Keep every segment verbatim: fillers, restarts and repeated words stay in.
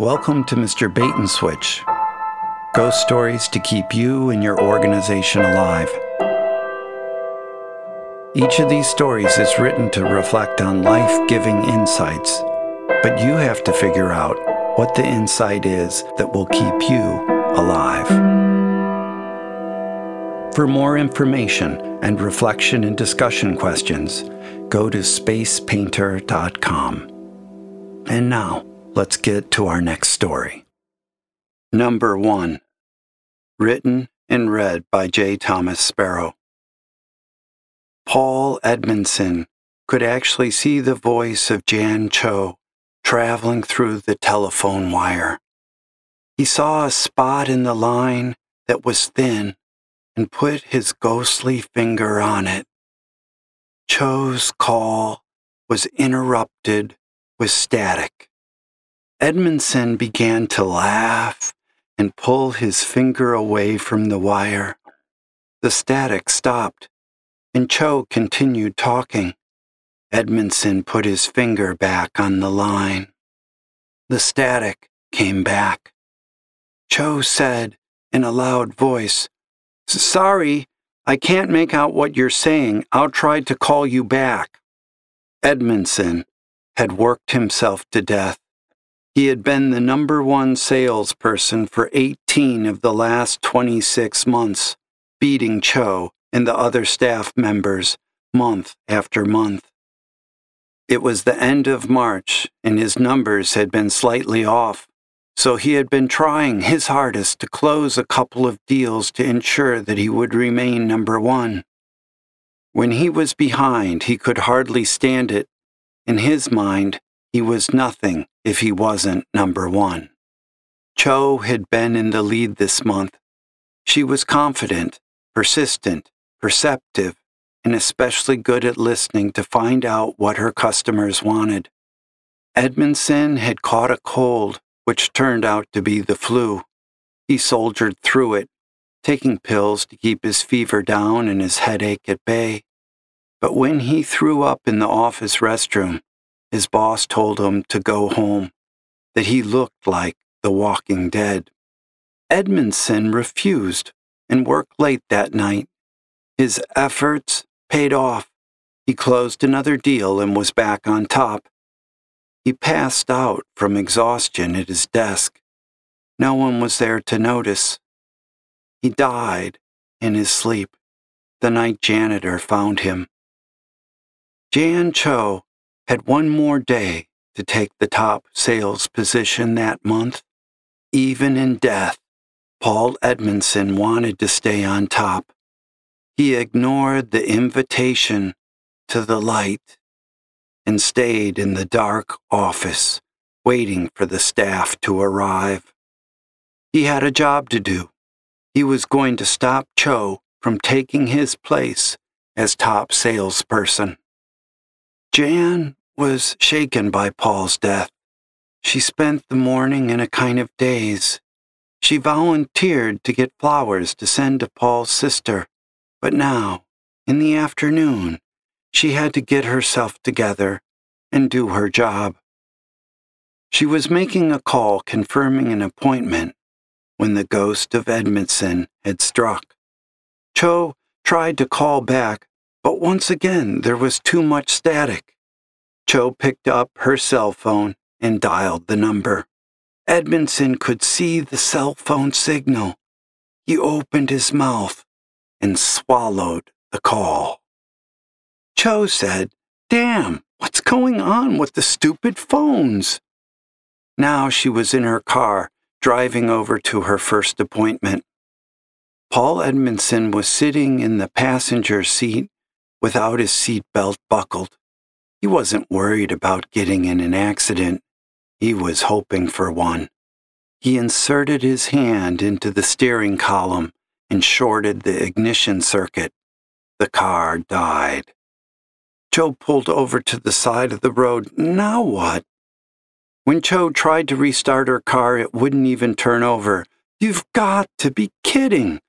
Welcome to Mister Bait and Switch, ghost stories to keep you and your organization alive. Each of these stories is written to reflect on life-giving insights, but you have to figure out what the insight is that will keep you alive. For more information and reflection and discussion questions, go to space painter dot com. And now, let's get to our next story. Number one. Written and read by J. Thomas Sparrow. Paul Edmondson could actually see the voice of Jan Cho traveling through the telephone wire. He saw a spot in the line that was thin and put his ghostly finger on it. Cho's call was interrupted with static. Edmondson began to laugh and pull his finger away from the wire. The static stopped, and Cho continued talking. Edmondson put his finger back on the line. The static came back. Cho said in a loud voice, "Sorry, I can't make out what you're saying. I'll try to call you back." Edmondson had worked himself to death. He had been the number one salesperson for eighteen of the last twenty-six months, beating Cho and the other staff members month after month. It was the end of March, and his numbers had been slightly off, so he had been trying his hardest to close a couple of deals to ensure that he would remain number one. When he was behind, he could hardly stand it. In his mind, he was nothing if he wasn't number one. Cho had been in the lead this month. She was confident, persistent, perceptive, and especially good at listening to find out what her customers wanted. Edmondson had caught a cold, which turned out to be the flu. He soldiered through it, taking pills to keep his fever down and his headache at bay. But when he threw up in the office restroom, his boss told him to go home, that he looked like the walking dead. Edmondson refused and worked late that night. His efforts paid off. He closed another deal and was back on top. He passed out from exhaustion at his desk. No one was there to notice. He died in his sleep the night janitor found him. Jan Cho had one more day to take the top sales position that month. Even in death, Paul Edmondson wanted to stay on top. He ignored the invitation to the light and stayed in the dark office, waiting for the staff to arrive. He had a job to do. He was going to stop Cho from taking his place as top salesperson. Jan was shaken by Paul's death. She spent the morning in a kind of daze. She volunteered to get flowers to send to Paul's sister, but now, in the afternoon, she had to get herself together and do her job. She was making a call confirming an appointment when the ghost of Edmondson had struck. Cho tried to call back, but once again there was too much static. Cho picked up her cell phone and dialed the number. Edmondson could see the cell phone signal. He opened his mouth and swallowed the call. Cho said, "Damn, what's going on with the stupid phones?" Now she was in her car, driving over to her first appointment. Paul Edmondson was sitting in the passenger seat without his seatbelt buckled. He wasn't worried about getting in an accident. He was hoping for one. He inserted his hand into the steering column and shorted the ignition circuit. The car died. Cho pulled over to the side of the road. Now what? When Cho tried to restart her car, it wouldn't even turn over. "You've got to be kidding."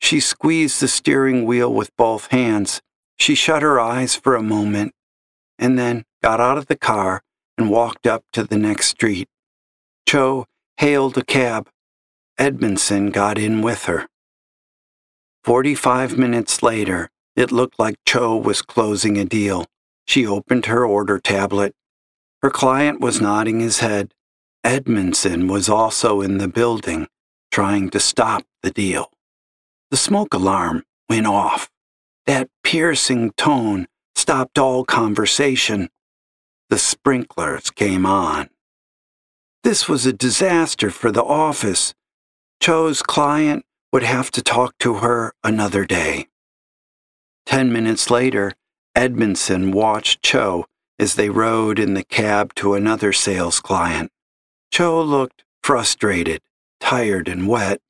She squeezed the steering wheel with both hands. She shut her eyes for a moment and then got out of the car and walked up to the next street. Cho hailed a cab. Edmondson got in with her. Forty-five minutes later, it looked like Cho was closing a deal. She opened her order tablet. Her client was nodding his head. Edmondson was also in the building, trying to stop the deal. The smoke alarm went off. That piercing tone stopped all conversation. The sprinklers came on. This was a disaster for the office. Cho's client would have to talk to her another day. Ten minutes later, Edmondson watched Cho as they rode in the cab to another sales client. Cho looked frustrated, tired and wet.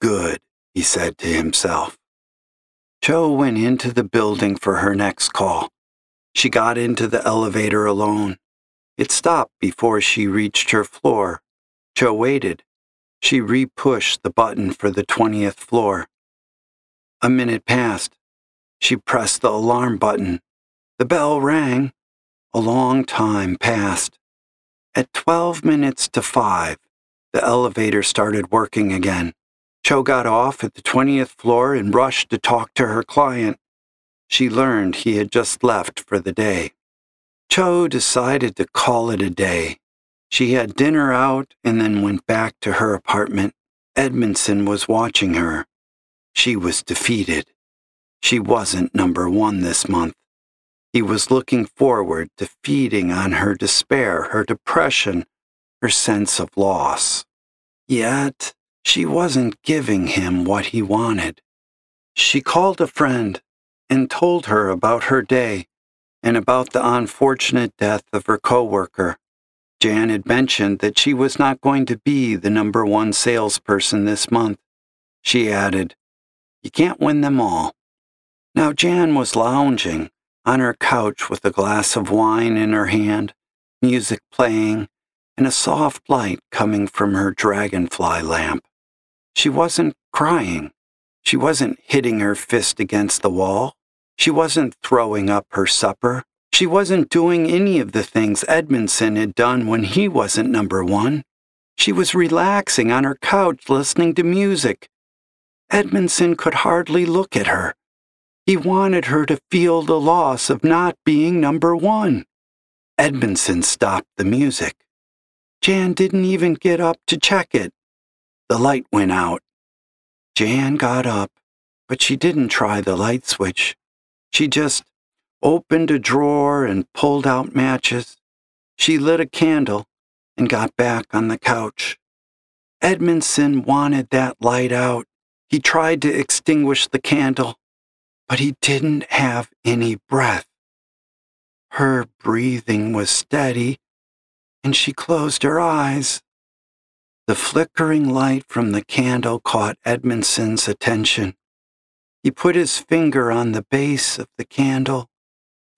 Good, he said to himself. Cho went into the building for her next call. She got into the elevator alone. It stopped before she reached her floor. Cho waited. She re-pushed the button for the twentieth floor. A minute passed. She pressed the alarm button. The bell rang. A long time passed. At twelve minutes to five, the elevator started working again. Cho got off at the twentieth floor and rushed to talk to her client. She learned he had just left for the day. Cho decided to call it a day. She had dinner out and then went back to her apartment. Edmondson was watching her. She was defeated. She wasn't number one this month. He was looking forward to feeding on her despair, her depression, her sense of loss. Yet, she wasn't giving him what he wanted. She called a friend and told her about her day and about the unfortunate death of her coworker. Jan had mentioned that she was not going to be the number one salesperson this month. She added, "You can't win them all." Now Jan was lounging on her couch with a glass of wine in her hand, music playing, and a soft light coming from her dragonfly lamp. She wasn't crying. She wasn't hitting her fist against the wall. She wasn't throwing up her supper. She wasn't doing any of the things Edmondson had done when he wasn't number one. She was relaxing on her couch listening to music. Edmondson could hardly look at her. He wanted her to feel the loss of not being number one. Edmondson stopped the music. Jan didn't even get up to check it. The light went out. Jan got up, but she didn't try the light switch. She just opened a drawer and pulled out matches. She lit a candle and got back on the couch. Edmondson wanted that light out. He tried to extinguish the candle, but he didn't have any breath. Her breathing was steady, and she closed her eyes. The flickering light from the candle caught Edmondson's attention. He put his finger on the base of the candle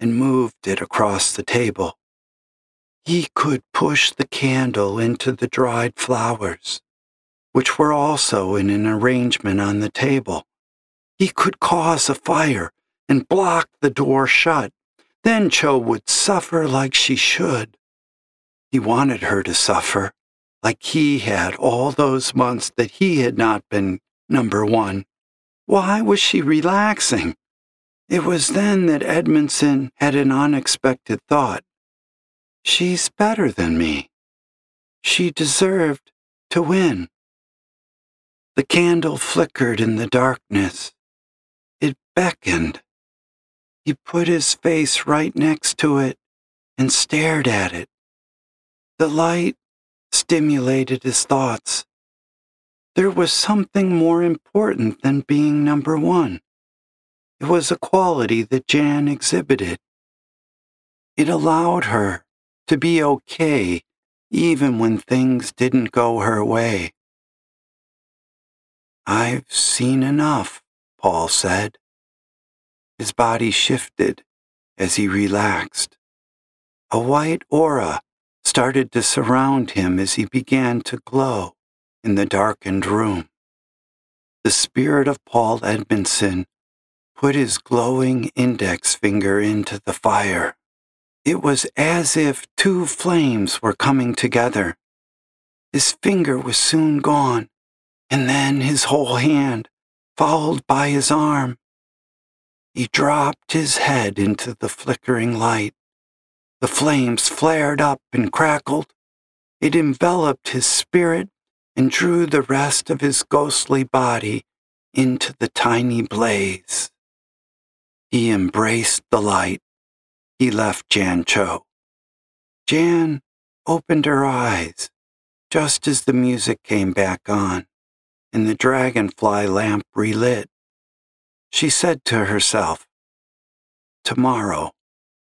and moved it across the table. He could push the candle into the dried flowers, which were also in an arrangement on the table. He could cause a fire and block the door shut. Then Cho would suffer like she should. He wanted her to suffer like he had all those months that he had not been number one. Why was she relaxing? It was then that Edmondson had an unexpected thought. She's better than me. She deserved to win. The candle flickered in the darkness. It beckoned. He put his face right next to it and stared at it. The light stimulated his thoughts. There was something more important than being number one. It was a quality that Jan exhibited. It allowed her to be okay even when things didn't go her way. "I've seen enough," Paul said. His body shifted as he relaxed. A white aura started to surround him as he began to glow in the darkened room. The spirit of Paul Edmondson put his glowing index finger into the fire. It was as if two flames were coming together. His finger was soon gone, and then his whole hand, followed by his arm. He dropped his head into the flickering light. The flames flared up and crackled. It enveloped his spirit and drew the rest of his ghostly body into the tiny blaze. He embraced the light. He left Jan Cho. Jan opened her eyes just as the music came back on and the dragonfly lamp relit. She said to herself, "Tomorrow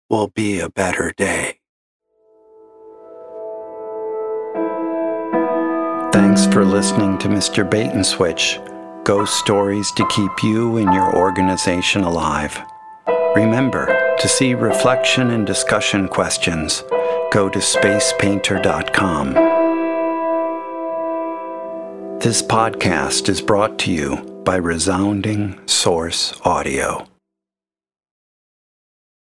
will be a better day." Thanks for listening to Mister Bait and Switch, ghost stories to keep you and your organization alive. Remember, to see reflection and discussion questions, go to space painter dot com. This podcast is brought to you by Resounding Source Audio.